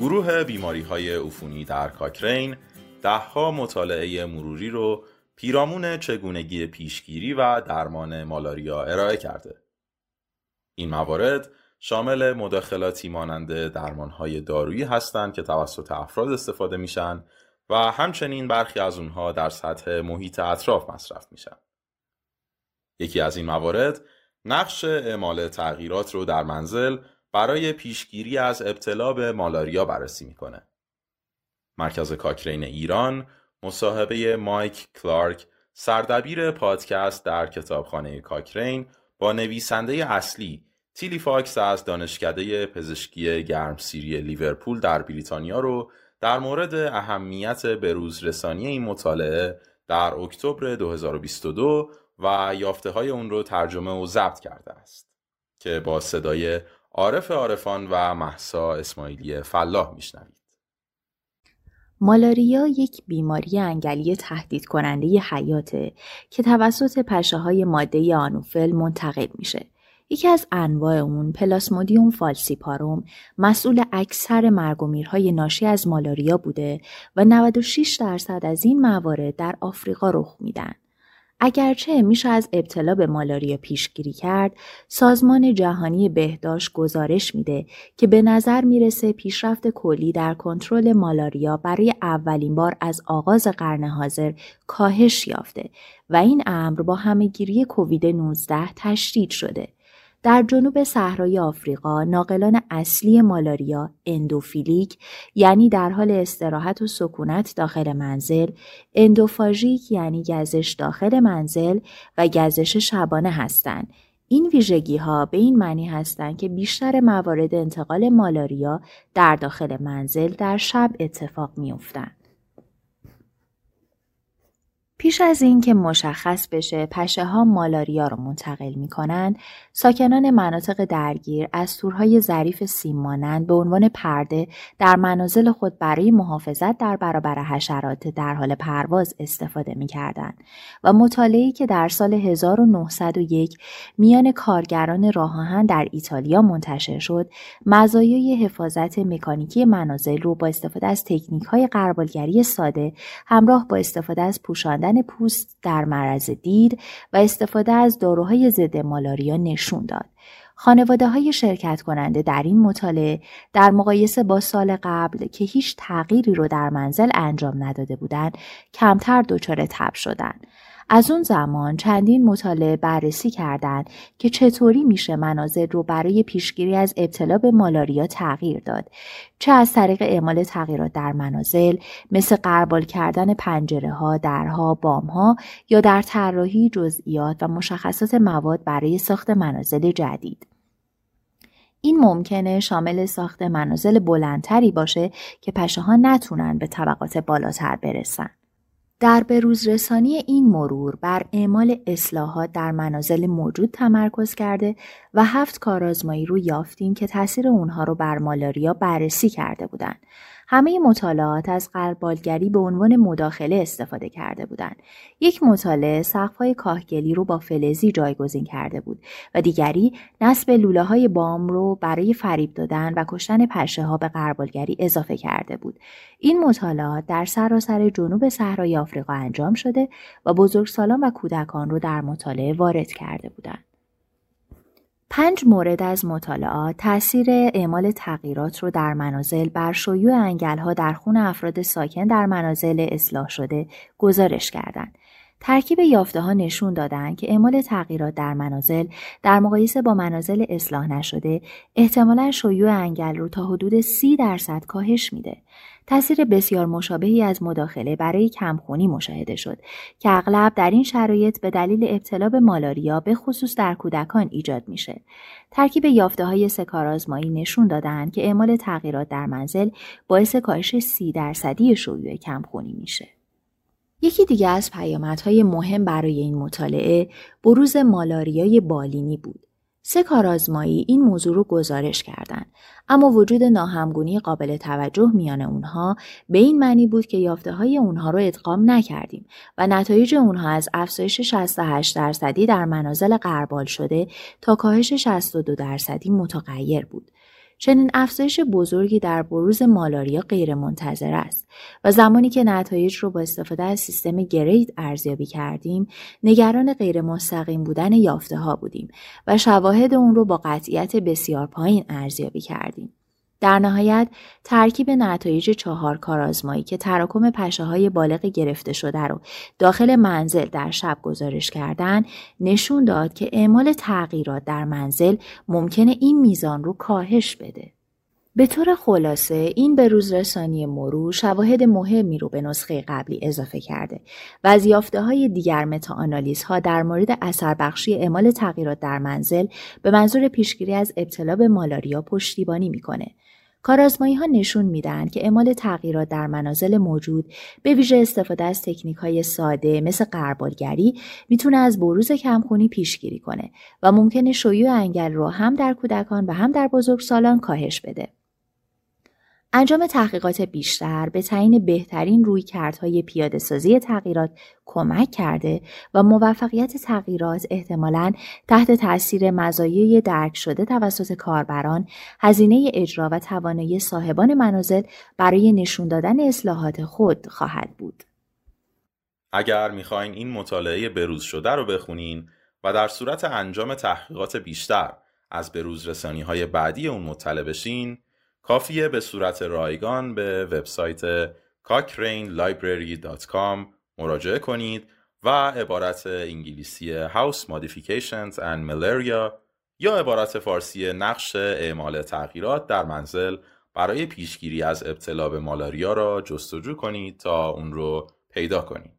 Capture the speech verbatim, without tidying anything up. گروه بیماری‌های عفونی در کاکرین ده‌ها مطالعه مروری رو پیرامون چگونگی پیشگیری و درمان مالاریا ارائه کرده. این موارد شامل مداخلاتی مانند درمان‌های دارویی هستند که توسط افراد استفاده میشن و همچنین برخی از اونها در سطح محیط اطراف مصرف میشن. یکی از این موارد نقش اعمال تغییرات رو در منزل برای پیشگیری از ابتلا به مالاریا بررسی میکنه. مرکز کاکرین ایران مصاحبه مایک کلارک، سردبیر پادکست در کتابخانه کاکرین، با نویسنده اصلی تیلی فاکس از دانشکده پزشکی گرمسیری لیورپول در بریتانیا رو در مورد اهمیت بروز رسانی این مطالعه در اکتبر دو هزار و بیست و دو و یافته‌های اون رو ترجمه و ضبط کرده است که با صدای عارف عارفان و مهسا اسماعیلی فلاح میشنوید. مالاریا یک بیماری انگلی تهدید کننده حیاته که توسط پشه‌های ماده آنوفل منتقل میشه. یکی از انواع اون، پلاسمودیوم فالسیپاروم، مسئول اکثر مرگ و میرهای ناشی از مالاریا بوده و نود و شش درصد از این موارد در آفریقا رخ میدن. اگرچه میشه از ابتلا به مالاریا پیشگیری کرد، سازمان جهانی بهداشت گزارش میده که به نظر میرسه پیشرفت کلی در کنترل مالاریا برای اولین بار از آغاز قرن حاضر کاهش یافته و این امر با همهگیری کووید نوزده تشدید شده. در جنوب صحرای آفریقا ناقلان اصلی مالاریا اندوفیلیک، یعنی در حال استراحت و سکونت داخل منزل، اندوفاژیک، یعنی گزش داخل منزل، و گزش شبانه هستند. این ویژگی‌ها به این معنی هستند که بیشتر موارد انتقال مالاریا در داخل منزل در شب اتفاق می‌افتند. پیش از این که مشخص بشه پشه‌ها مالاریا رو منتقل می‌کنند، ساکنان مناطق درگیر از تورهای ظریف سیم مانند به عنوان پرده در منازل خود برای محافظت در برابر حشرات در حال پرواز استفاده می‌کردند و مطالعه‌ای که در سال هزار و نهصد و یک میان کارگران راه‌آهن در ایتالیا منتشر شد، مزایای حفاظت مکانیکی منازل رو با استفاده از تکنیک‌های غربالگری ساده همراه با استفاده از پوشاندن پوست در مرز دید و استفاده از داروهای ضد مالاریا نشون داد. خانواده‌های شرکت کننده در این مطالعه در مقایسه با سال قبل که هیچ تغییری رو در منزل انجام نداده بودند، کمتر دچار تب شدند. از اون زمان چندین مطالعه بررسی کردند که چطوری میشه منازل رو برای پیشگیری از ابتلا به مالاریا تغییر داد، چه از طریق اعمال تغییرات در منازل مثل غربال کردن پنجره‌ها، درها، بام‌ها، یا در طراحی جزئیات و مشخصات مواد برای ساخت منازل جدید. این ممکنه شامل ساخت منازل بلندتری باشه که پشه‌ها نتونن به طبقات بالاتر برسن. در بروزرسانی این مرور بر اعمال اصلاحات در منازل موجود تمرکز کرده و هفت کارآزمایی رو یافتیم که تاثیر اونها رو بر مالاریا بررسی کرده بودند. همه مطالعات از غربالگری به عنوان مداخله استفاده کرده بودند. یک مطالعه سقف‌های کاهگلی رو با فلزی جایگزین کرده بود و دیگری نصب لوله‌های بام رو برای فریب دادن و کشتن پشه‌ها به غربالگری اضافه کرده بود. این مطالعات در سراسر جنوب صحرای آفریقا انجام شده و بزرگسالان و کودکان رو در مطالعه وارد کرده بودند. پنج مورد از مطالعات تأثیر اعمال تغییرات رو در منازل بر شیوع انگل‌ها در خون افراد ساکن در منازل اصلاح شده گزارش کردند. ترکیب یافته‌ها نشون دادند که اعمال تغییرات در منازل در مقایسه با منازل اصلاح نشده احتمالاً شیوع انگل رو تا حدود سی درصد کاهش میده. تأثیر بسیار مشابهی از مداخله برای کمخونی مشاهده شد که اغلب در این شرایط به دلیل ابتلا به مالاریا به خصوص در کودکان ایجاد میشه. ترکیب یافته‌های سه کارآزمایی نشون دادند که اعمال تغییرات در منزل باعث کاهش سی درصدی شیوع کمخونی میشه. یکی دیگه از پیامدهای مهم برای این مطالعه بروز مالاریای بالینی بود. سه کارآزمایی این موضوع رو گزارش کردند، اما وجود ناهمگونی قابل توجه میان اونها به این معنی بود که یافته‌های اونها رو ادغام نکردیم و نتایج اونها از افزایش شصت و هشت درصدی در منازل غربال شده تا کاهش شصت و دو درصدی متغیر بود. چنین افزایش بزرگی در بروز مالاریا غیرمنتظره است و زمانی که نتایج رو با استفاده از سیستم گرید ارزیابی کردیم، نگران غیرمستقیم بودن یافته‌ها بودیم و شواهد اون رو با قطعیت بسیار پایین ارزیابی کردیم. در نهایت ترکیب نتایج چهار کارآزمایی که تراکم پشه‌های بالغ گرفته شده رو داخل منزل در شب گزارش کردن نشون داد که اعمال تغییرات در منزل ممکنه این میزان رو کاهش بده. به طور خلاصه این به روز رسانی مرور شواهد مهمی رو به نسخه قبلی اضافه کرده و از یافته‌های دیگر متاآنالیزها در مورد اثر بخشی اعمال تغییرات در منزل به منظور پیشگیری از ابتلا به مالاریا پشتیبانی می‌کنه. کارآزمایی‌ها نشون میدن که اعمال تغییرات در منازل موجود به ویژه استفاده از تکنیک‌های ساده مثل غربالگری میتونه از بروز کمخونی پیشگیری کنه و ممکنه شیوع انگل رو هم در کودکان و هم در بزرگسالان کاهش بده. انجام تحقیقات بیشتر به تعیین بهترین رویکردهای پیاده‌سازی تغییرات کمک کرده و موفقیت تغییرات احتمالاً تحت تأثیر مزایای درک شده توسط کاربران، هزینه اجرا و توانایی صاحبان منازل برای نشون دادن اصلاحات خود خواهد بود. اگر می‌خواین این مطالعه بروز شده رو بخونین و در صورت انجام تحقیقات بیشتر از بروز رسانی‌های بعدی اون مطلع بشین، کافیه به صورت رایگان به وبسایت cochranelibrary دات کام مراجعه کنید و عبارت انگلیسی House Modifications and Malaria یا عبارت فارسی نقش اعمال تغییرات در منزل برای پیشگیری از ابتلا به مالاریا را جستجو کنید تا اون رو پیدا کنید.